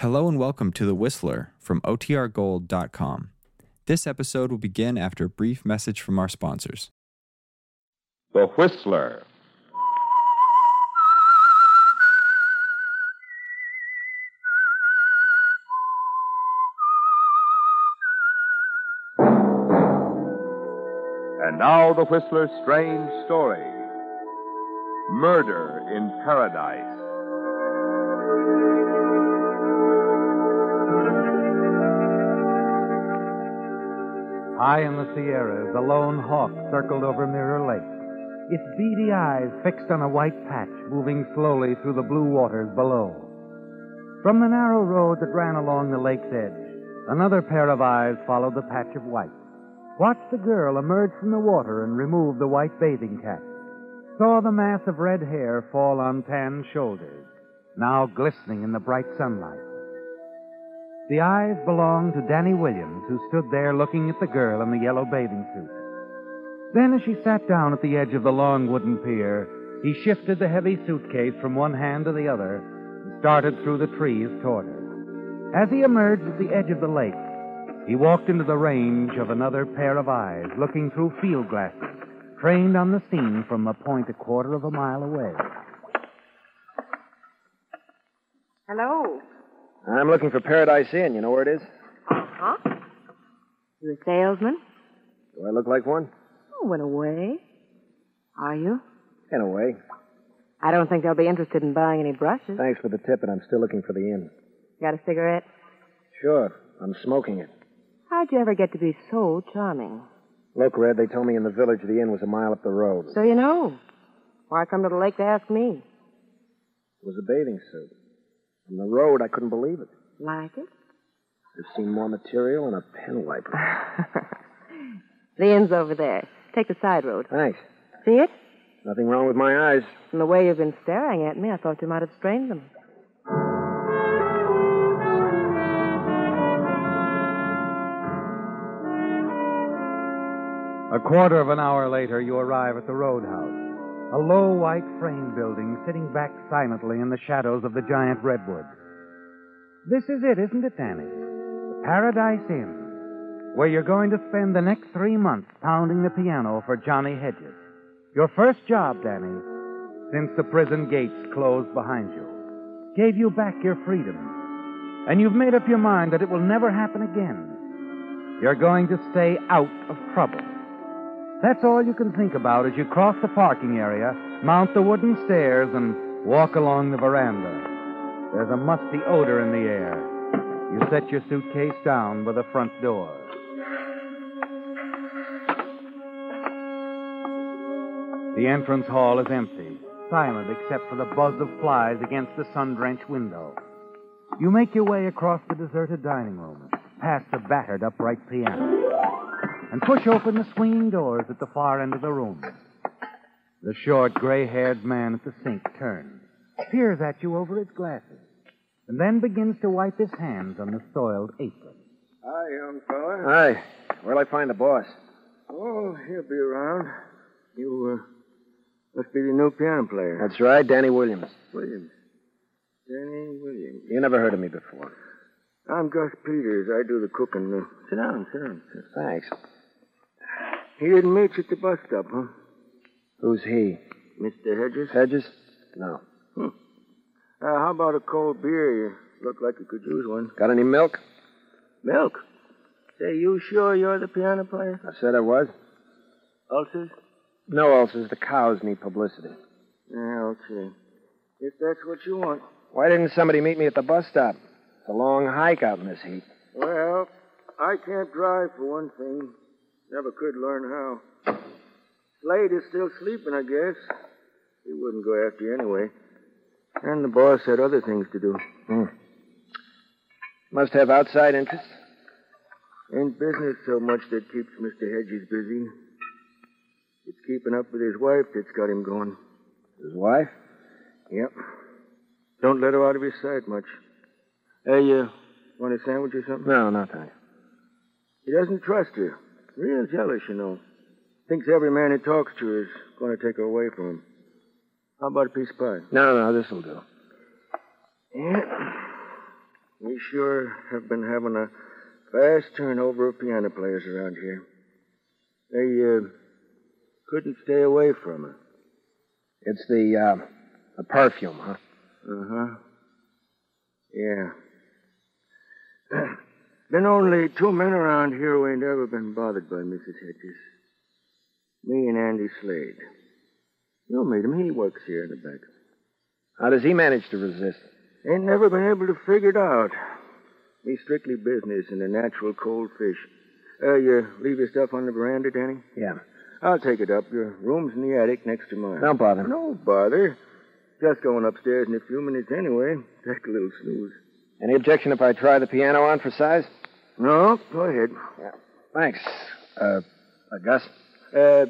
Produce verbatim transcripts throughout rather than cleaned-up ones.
Hello and welcome to The Whistler from O T R Gold dot com. This episode will begin after a brief message from our sponsors. The Whistler. And now The Whistler's strange story. Murder in Paradise. High in the Sierras, the lone hawk circled over Mirror Lake, its beady eyes fixed on a white patch moving slowly through the blue waters below. From the narrow road that ran along the lake's edge, another pair of eyes followed the patch of white, watched the girl emerge from the water and remove the white bathing cap, saw the mass of red hair fall on tan shoulders, now glistening in the bright sunlight. The eyes belonged to Danny Williams, who stood there looking at the girl in the yellow bathing suit. Then, as she sat down at the edge of the long wooden pier, he shifted the heavy suitcase from one hand to the other and started through the trees toward her. As he emerged at the edge of the lake, he walked into the range of another pair of eyes looking through field glasses, trained on the scene from a point a quarter of a mile away. Hello. I'm looking for Paradise Inn. You know where it is? Huh? You a salesman? Do I look like one? Oh, in a way. Are you? In a way. I don't think they'll be interested in buying any brushes. Thanks for the tip, and I'm still looking for the inn. Got a cigarette? Sure. I'm smoking it. How'd you ever get to be so charming? Look, Red, they told me in the village the inn was a mile up the road. So you know. Why come to the lake to ask me? It was a bathing suit. On the road, I couldn't believe it. Like it? I've seen more material in a pen wiper. The inn's over there. Take the side road. Thanks. See it? Nothing wrong with my eyes. From the way you've been staring at me, I thought you might have strained them. A quarter of an hour later, you arrive at the roadhouse. A low, white-frame building sitting back silently in the shadows of the giant redwood. This is it, isn't it, Danny? The Paradise Inn, where you're going to spend the next three months pounding the piano for Johnny Hedges. Your first job, Danny, since the prison gates closed behind you, gave you back your freedom, and you've made up your mind that it will never happen again. You're going to stay out of trouble. That's all you can think about as you cross the parking area, mount the wooden stairs, and walk along the veranda. There's a musty odor in the air. You set your suitcase down by the front door. The entrance hall is empty, silent except for the buzz of flies against the sun-drenched window. You make your way across the deserted dining room, past the battered upright piano, and push open the swinging doors at the far end of the room. The short, gray-haired man at the sink turns, peers at you over his glasses, and then begins to wipe his hands on the soiled apron. Hi, young fella. Hi. Where'll I find the boss? Oh, he'll be around. You, uh, must be the new piano player. That's right, Danny Williams. Williams. Danny Williams. You never heard of me before. I'm Gus Peters. I do the cooking. Uh, sit down, sit down. Thanks. He didn't meet you at the bus stop, huh? Who's he? Mister Hedges? Hedges? No. Hmm. Uh, how about a cold beer? You look like you could use one. Got any milk? Milk? Say, you sure you're the piano player? I said I was. Ulcers? No ulcers. The cows need publicity. Yeah, okay. If that's what you want. Why didn't somebody meet me at the bus stop? It's a long hike out in this heat. Well, I can't drive for one thing. Never could learn how. Slade is still sleeping, I guess. He wouldn't go after you anyway. And the boss had other things to do. Hmm. Must have outside interests. Ain't business so much that keeps Mister Hedges busy. It's keeping up with his wife that's got him going. His wife? Yep. Don't let her out of his sight much. Hey, you uh, want a sandwich or something? No, no thanks. He doesn't trust her. Real jealous, you know. Thinks every man who talks to her is going to take her away from him. How about a piece of pie? No, no, this'll do. Yeah. We sure have been having a fast turnover of piano players around here. They, uh, couldn't stay away from it. It's the, uh, the perfume, huh? Uh-huh. Yeah. Been only two men around here who ain't ever been bothered by Missus Hedges. Me and Andy Slade. You'll meet him. He works here in the back. How does he manage to resist? Ain't never been able to figure it out. He's strictly business and a natural cold fish. Uh, you leave your stuff on the veranda, Danny? Yeah. I'll take it up. Your room's in the attic next to mine. No bother. No bother. Just going upstairs in a few minutes anyway. Take a little snooze. Any objection if I try the piano on for size? No, go ahead. Yeah. Thanks, uh, uh, Gus. Uh,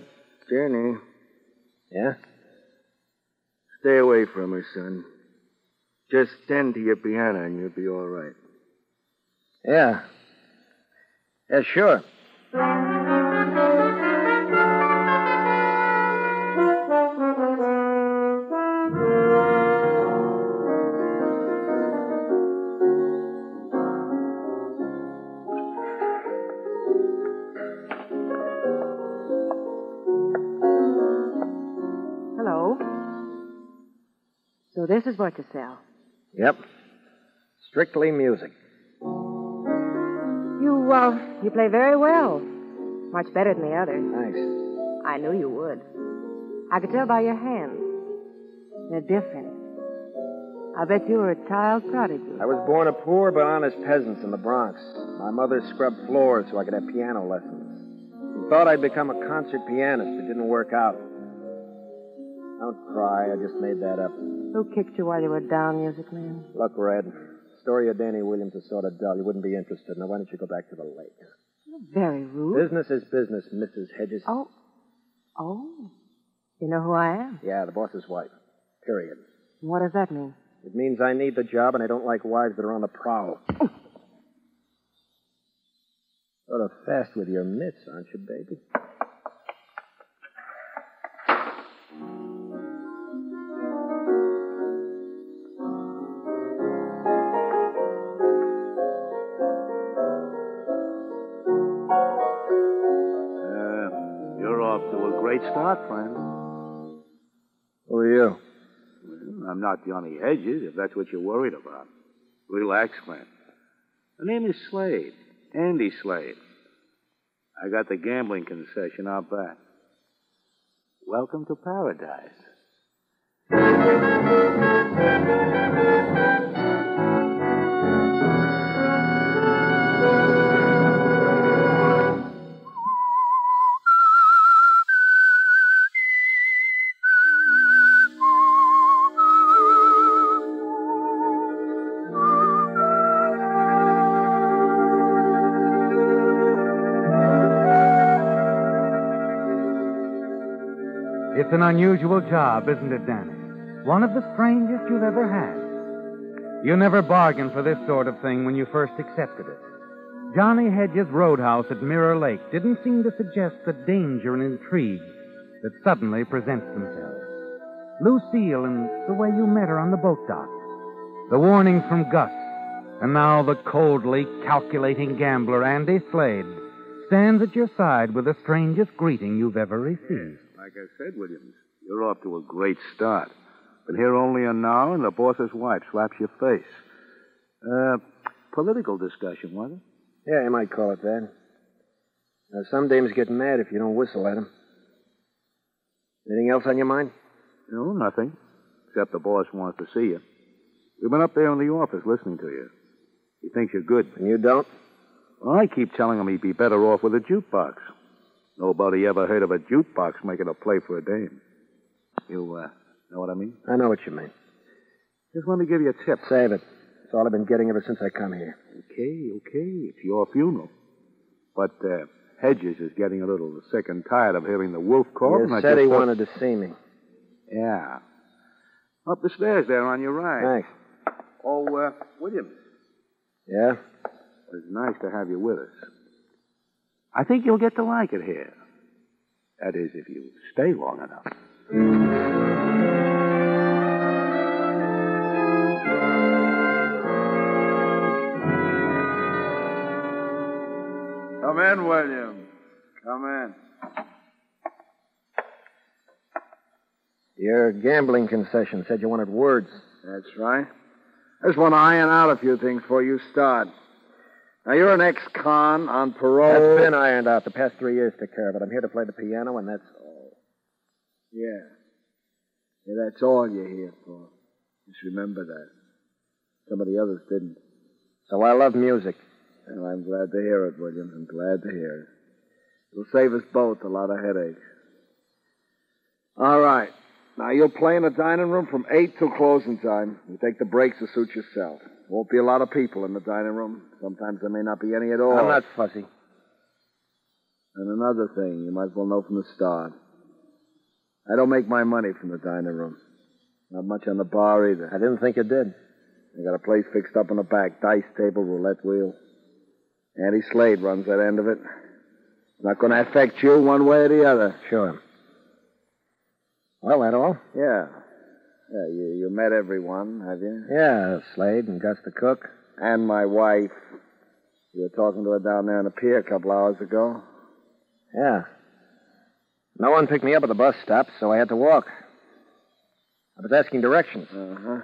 Danny. Yeah? Stay away from her, son. Just tend to your piano and you'll be all right. Yeah. Yeah, sure. So this is what you sell? Yep. Strictly music. You, uh, you play very well. Much better than the others. Thanks. I knew you would. I could tell by your hands. They're different. I bet you were a child prodigy. I was born a poor but honest peasant in the Bronx. My mother scrubbed floors so I could have piano lessons. She thought I'd become a concert pianist. It didn't work out. Don't cry. I just made that up. Who kicked you while you were down, music man? Look, Red, the story of Danny Williams is sort of dull. You wouldn't be interested. Now, why don't you go back to the lake? You're very rude. Business is business, Missus Hedges. Oh. Oh. You know who I am? Yeah, the boss's wife. Period. What does that mean? It means I need the job, and I don't like wives that are on the prowl. Oh. Sort of fast with your mitts, aren't you, baby? Start, friend. Who are you? Well, I'm not Johnny Hedges, if that's what you're worried about. Relax, friend. My name is Slade. Andy Slade. I got the gambling concession out back. Welcome to paradise. It's an unusual job, isn't it, Danny? One of the strangest you've ever had. You never bargained for this sort of thing when you first accepted it. Johnny Hedges' roadhouse at Mirror Lake didn't seem to suggest the danger and intrigue that suddenly presents themselves. Lucille and the way you met her on the boat dock. The warning from Gus. And now the coldly calculating gambler, Andy Slade, stands at your side with the strangest greeting you've ever received. Like I said, Williams, you're off to a great start. But here only an hour, and the boss's wife slaps your face. Uh, political discussion, wasn't it? Yeah, you might call it that. Now, some dames get mad if you don't whistle at them. Anything else on your mind? No, nothing. Except the boss wants to see you. We've been up there in the office listening to you. He thinks you're good. And you don't? Well, I keep telling him he'd be better off with a jukebox. Nobody ever heard of a jukebox making a play for a dame. You, uh, know what I mean? I know what you mean. Just let me give you a tip. Save it. It's all I've been getting ever since I come here. Okay, okay. It's your funeral. But, uh, Hedges is getting a little sick and tired of hearing the wolf call. You said he thought... wanted to see me. Yeah. Up the stairs there on your right. Thanks. Oh, uh, Williams. Yeah? It's nice to have you with us. I think you'll get to like it here. That is, if you stay long enough. Come in, William. Come in. Your gambling concession said you wanted words. That's right. There's one iron out a few things before you start. Now, you're an ex-con on parole. That's been ironed out the past three years to care, but I'm here to play the piano, and that's all. Yeah. Yeah, that's all you're here for. Just remember that. Some of the others didn't. So I love music. Well, I'm glad to hear it, Williams. I'm glad to hear it. It'll save us both a lot of headaches. All right. Now, you'll play in the dining room from eight till closing time. You take the breaks to suit yourself. Won't be a lot of people in the dining room. Sometimes there may not be any at all. I'm not fussy. And another thing you might as well know from the start. I don't make my money from the dining room. Not much on the bar either. I didn't think you did. I got a place fixed up in the back. Dice table, roulette wheel. Andy Slade runs that end of it. It's not going to affect you one way or the other. Sure. Well, that all? Yeah. Yeah, you, you met everyone, have you? Yeah, Slade and Gus the cook. And my wife. You were talking to her down there on the pier a couple hours ago. Yeah. No one picked me up at the bus stop, so I had to walk. I was asking directions. Uh-huh.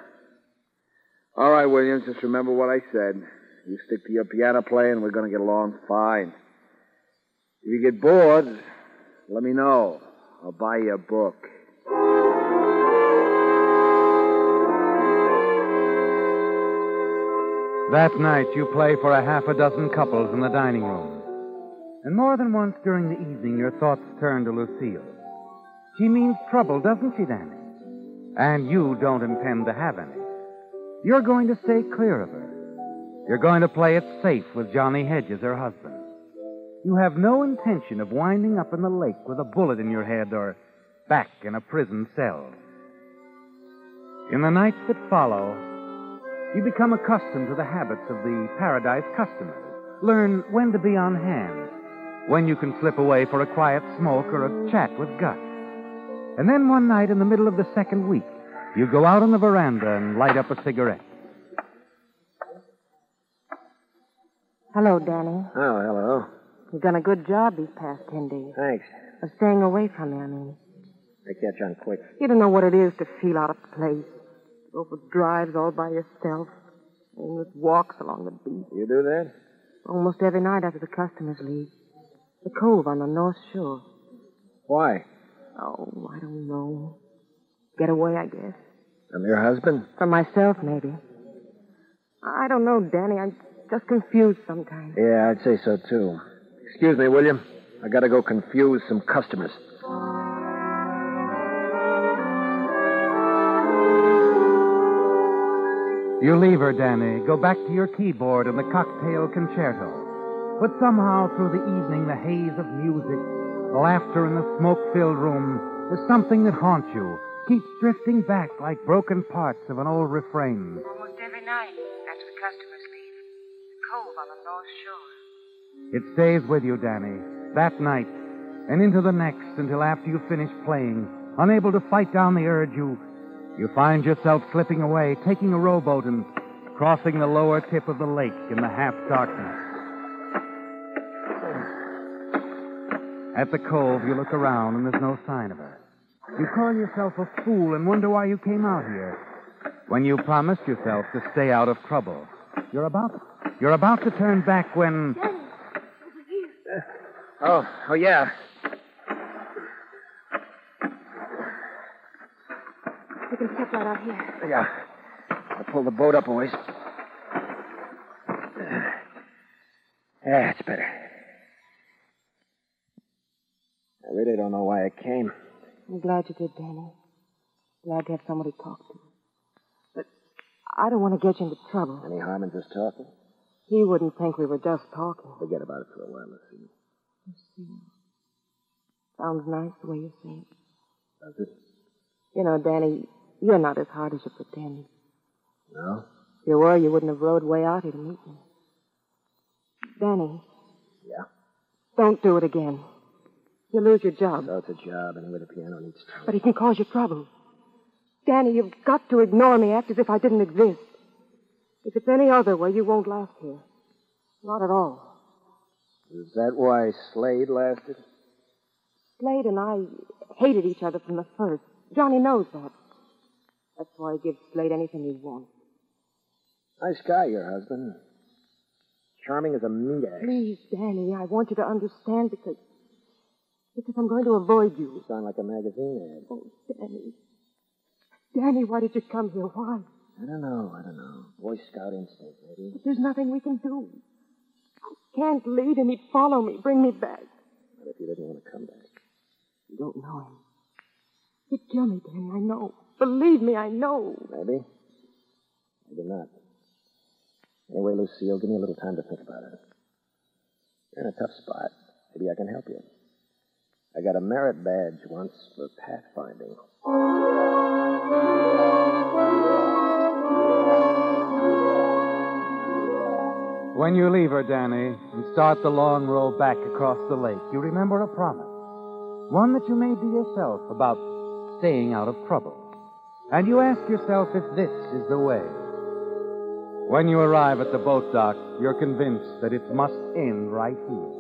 All right, Williams, just remember what I said. You stick to your piano playing, we're going to get along fine. If you get bored, let me know. I'll buy you a book. That night, you play for a half a dozen couples in the dining room. And more than once during the evening, your thoughts turn to Lucille. She means trouble, doesn't she, Danny? And you don't intend to have any. You're going to stay clear of her. You're going to play it safe with Johnny Hedges, her husband. You have no intention of winding up in the lake with a bullet in your head or back in a prison cell. In the nights that follow, you become accustomed to the habits of the Paradise customers. Learn when to be on hand, when you can slip away for a quiet smoke or a chat with Gus. And then one night in the middle of the second week, you go out on the veranda and light up a cigarette. Hello, Danny. Oh, hello. You've done a good job these past ten days. Thanks. Of staying away from me, I mean. They catch on quick. You don't know what it is to feel out of place. Go for drives all by yourself. Endless walks along the beach. You do that? Almost every night after the customers leave. The cove on the North Shore. Why? Oh, I don't know. Get away, I guess. From your husband? From myself, maybe. I don't know, Danny. I'm just confused sometimes. Yeah, I'd say so, too. Excuse me, William. I gotta go confuse some customers. You leave her, Danny. Go back to your keyboard and the cocktail concerto. But somehow through the evening, the haze of music, the laughter in the smoke-filled room, is something that haunts you, keeps drifting back like broken parts of an old refrain. Almost every night after the customers leave, the cove on the North Shore. It stays with you, Danny, that night and into the next until after you finish playing, unable to fight down the urge, you... You find yourself slipping away, taking a rowboat and crossing the lower tip of the lake in the half-darkness. At the cove, you look around and there's no sign of her. You call yourself a fool and wonder why you came out here. When you promised yourself to stay out of trouble, you're about you're about to turn back when... Daddy, over here. Uh, oh, oh, yeah. We can step right out here. Yeah. I'll pull the boat up a ways. Yeah, it's better. I really don't know why I came. I'm glad you did, Danny. Glad to have somebody to talk to. But I don't want to get you into trouble. Any harm in just talking? He wouldn't think we were just talking. Forget about it for a while, Lucille. Lucille. Sounds nice the way you say it. Does it? You know, Danny... You're not as hard as you pretend. No? If you were, you wouldn't have rowed way out here to meet me. Danny. Yeah? Don't do it again. You'll lose your job. So it's a job, and with a piano needs time. But it can cause you trouble. Danny, you've got to ignore me, act as if I didn't exist. If it's any other way, you won't last here. Not at all. Is that why Slade lasted? Slade and I hated each other from the first. Johnny knows that. That's why he gives Slade anything he wants. Nice guy, your husband. Charming as a meat axe. Please, Danny, I want you to understand because... Because I'm going to avoid you. You sound like a magazine ad. Oh, Danny. Danny, why did you come here? Why? I don't know, I don't know. Boy Scout instinct, maybe. But there's nothing we can do. I can't lead and he'd follow me, bring me back. What if he doesn't want to come back? You don't know him. He'd kill me, Danny, I know. Believe me, I know. Maybe. Maybe not. Anyway, Lucille, give me a little time to think about it. You're in a tough spot. Maybe I can help you. I got a merit badge once for pathfinding. When you leave her, Danny, and start the long row back across the lake, you remember a promise. One that you made to yourself about staying out of trouble. And you ask yourself if this is the way. When you arrive at the boat dock, you're convinced that it must end right here.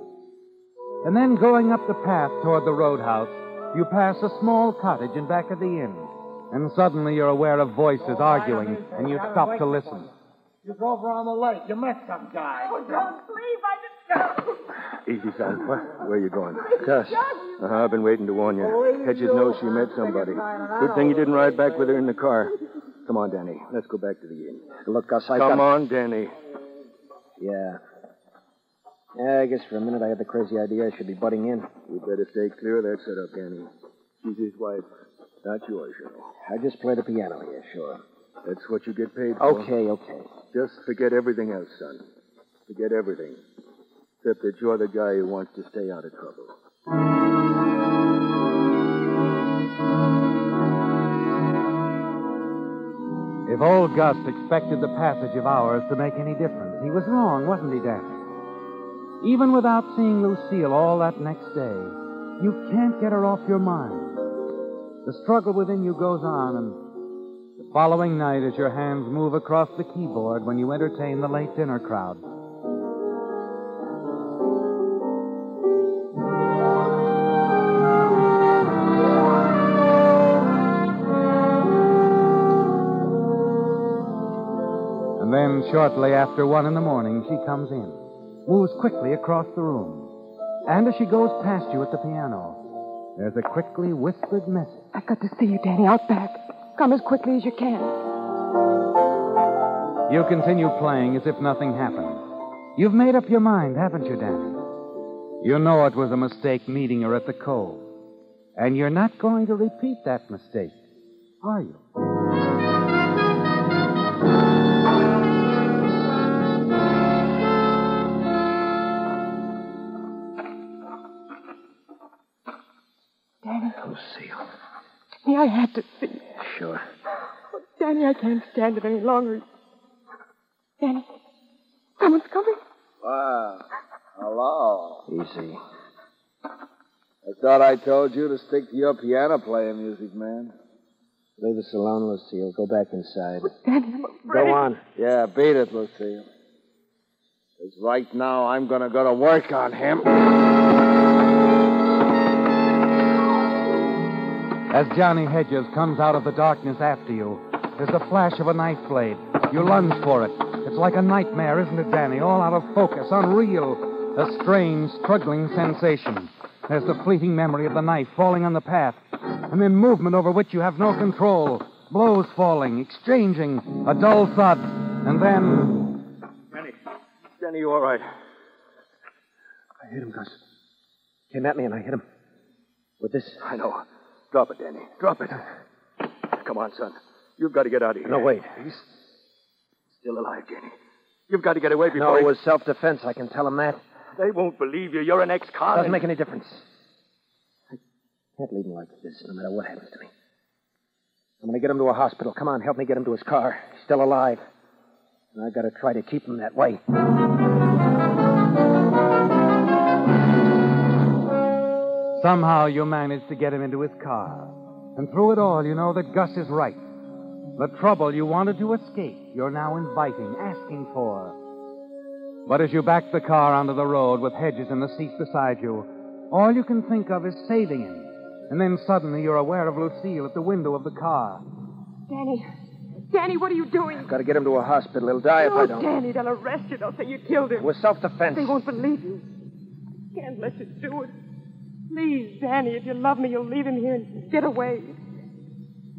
And then going up the path toward the roadhouse, you pass a small cottage in back of the inn. And suddenly you're aware of voices oh, arguing, and you stop to listen. You drove around the lake. You met some guy. Oh, don't leave. I just... Easy, son. What? Where are you going? Gus. Uh-huh, I've been waiting to warn you. Oh, Hedges knows she met somebody. Good thing you didn't ride back with her in the car. Come on, Danny. Let's go back to the inn. Look, Gus, I... Come got... on, Danny. Yeah. Yeah, I guess for a minute I had the crazy idea I should be butting in. You better stay clear of that setup, Danny. She's his wife. Not yours, you know. I just play the piano here, sure. That's what you get paid for. Okay, okay. Just forget everything else, son. Forget everything. Except that you're the guy who wants to stay out of trouble. If old Gus expected the passage of hours to make any difference, he was wrong, wasn't he, Danny? Even without seeing Lucille all that next day, you can't get her off your mind. The struggle within you goes on, and the following night as your hands move across the keyboard when you entertain the late dinner crowd. Shortly after one in the morning, she comes in, moves quickly across the room, and as she goes past you at the piano, there's a quickly whispered message. I've got to see you, Danny, out back. Come as quickly as you can. You continue playing as if nothing happened. You've made up your mind, haven't you, Danny? You know it was a mistake meeting her at the cove, and you're not going to repeat that mistake, are you? Lucille. Danny, I had to see you. Sure. Oh, Danny, I can't stand it any longer. Danny, someone's coming. Wow. Hello. Easy. I thought I told you to stick to your piano playing music, man. Leave us alone, Lucille. Go back inside. Oh, Danny, I'm afraid. Go on. Yeah, beat it, Lucille. Because right now I'm going to go to work on him. As Johnny Hedges comes out of the darkness after you, there's the flash of a knife blade. You lunge for it. It's like a nightmare, isn't it, Danny? All out of focus, unreal. A strange, struggling sensation. There's the fleeting memory of the knife falling on the path, and then movement over which you have no control. Blows falling, exchanging, a dull thud, and then... Danny, Danny, you all right? I hit him, Gus. Came at me and I hit him. With this... I know. Drop it, Danny. Drop it. Come on, son. You've got to get out of here. No, wait. He's still alive, Danny. You've got to get away before... No, he... it was self-defense. I can tell him that. They won't believe you. You're an ex-con. Doesn't make any difference. I can't leave him like this, no matter what happens to me. I'm going to get him to a hospital. Come on, help me get him to his car. He's still alive. And I've got to try to keep him that way. Somehow you manage to get him into his car. And through it all, you know that Gus is right. The trouble you wanted to escape, you're now inviting, asking for. But as you back the car onto the road with Hedges in the seat beside you, all you can think of is saving him. And then suddenly you're aware of Lucille at the window of the car. Danny, Danny, what are you doing? I've got to get him to a hospital. He'll die no, if I don't. Danny, they'll arrest you. They'll say you killed him. It was self-defense. They won't believe you. I can't let you do it. Please, Danny, if you love me, you'll leave him here and get away.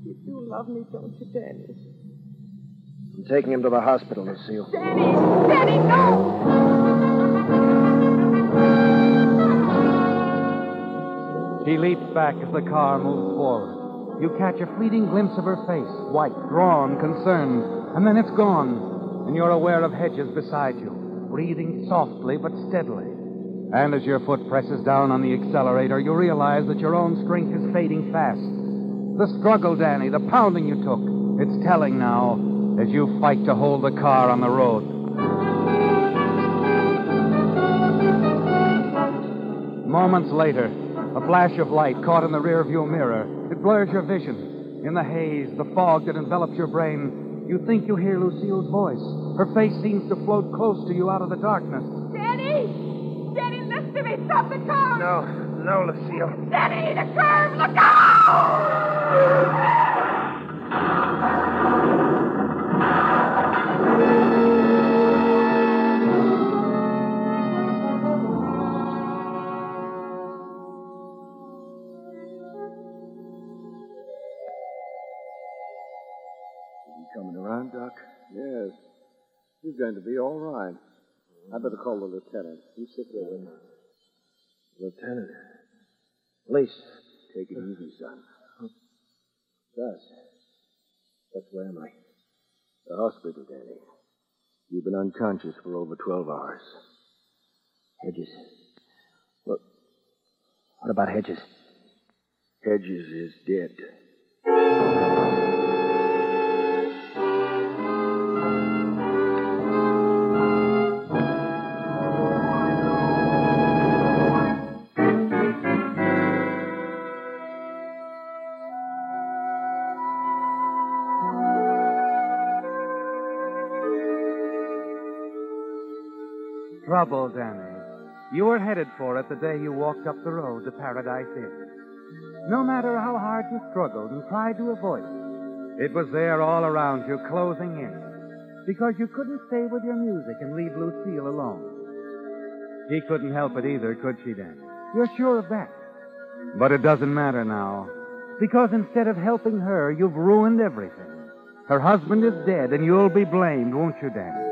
You do love me, don't you, Danny? I'm taking him to the hospital, Lucille. Danny! Danny, no! She leaps back as the car moves forward. You catch a fleeting glimpse of her face, white, drawn, concerned, and then it's gone, and you're aware of Hedges beside you, breathing softly but steadily. And as your foot presses down on the accelerator, you realize that your own strength is fading fast. The struggle, Danny, the pounding you took, it's telling now as you fight to hold the car on the road. Moments later, a flash of light caught in the rearview mirror. It blurs your vision. In the haze, the fog that envelops your brain, you think you hear Lucille's voice. Her face seems to float close to you out of the darkness. Danny! Danny, listen to me. Stop the car. No, no, Lucille. Danny, the curve. Look out! Is he coming around, Doc? Yes. He's going to be all right. I better call the lieutenant. You sit there with me. Lieutenant. Police. Take it easy, son. Gus. Gus, where am I? The hospital, Danny. You've been unconscious for over twelve hours. Hedges. Look. What about Hedges? Hedges is dead. Trouble, Danny. You were headed for it the day you walked up the road to Paradise Inn. No matter how hard you struggled and tried to avoid it, it was there all around you, closing in, because you couldn't stay with your music and leave Lucille alone. She couldn't help it either, could she, Danny? You're sure of that. But it doesn't matter now, because instead of helping her, you've ruined everything. Her husband is dead, and you'll be blamed, won't you, Danny?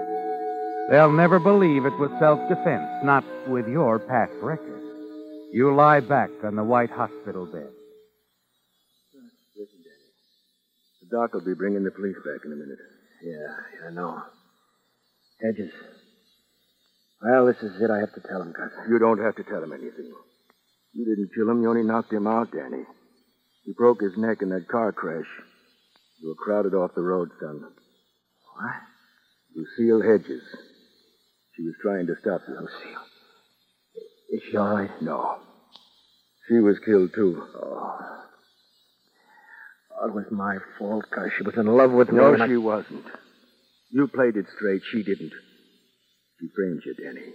They'll never believe it was self-defense, not with your past record. You lie back on the white hospital bed. Listen, Danny. The doc will be bringing the police back in a minute. Yeah, I know. Hedges. Well, this is it. I have to tell him, Gus. You don't have to tell him anything. You didn't kill him. You only knocked him out, Danny. He broke his neck in that car crash. You were crowded off the road, son. What? Lucille Hedges. She was trying to stop you. Lucille. Is she all right? No. She was killed, too. Oh. It was my fault, because she was in love with me. No, she I... wasn't. You played it straight. She didn't. She framed you, Danny.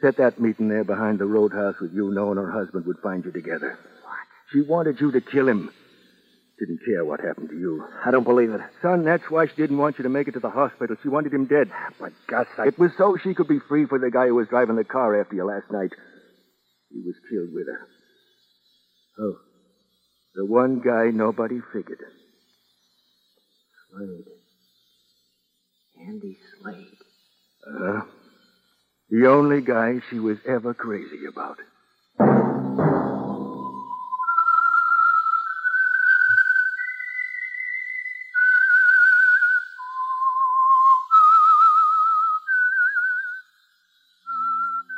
Set that meeting there behind the roadhouse with you, knowing her husband would find you together. What? She wanted you to kill him. Didn't care what happened to you. I don't believe it. Son, that's why she didn't want you to make it to the hospital. She wanted him dead. But, Gus, I... It was so she could be free for the guy who was driving the car after you last night. He was killed with her. Oh. The one guy nobody figured. Slade. Andy Slade. Uh-huh. The only guy she was ever crazy about.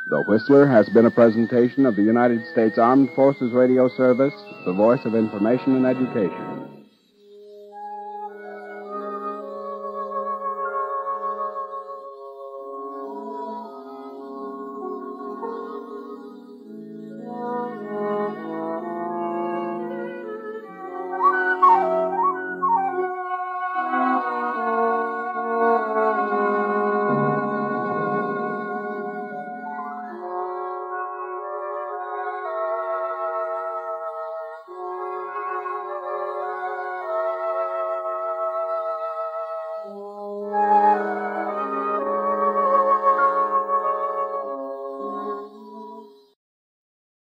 The Whistler has been a presentation of the United States Armed Forces Radio Service, the voice of information and education.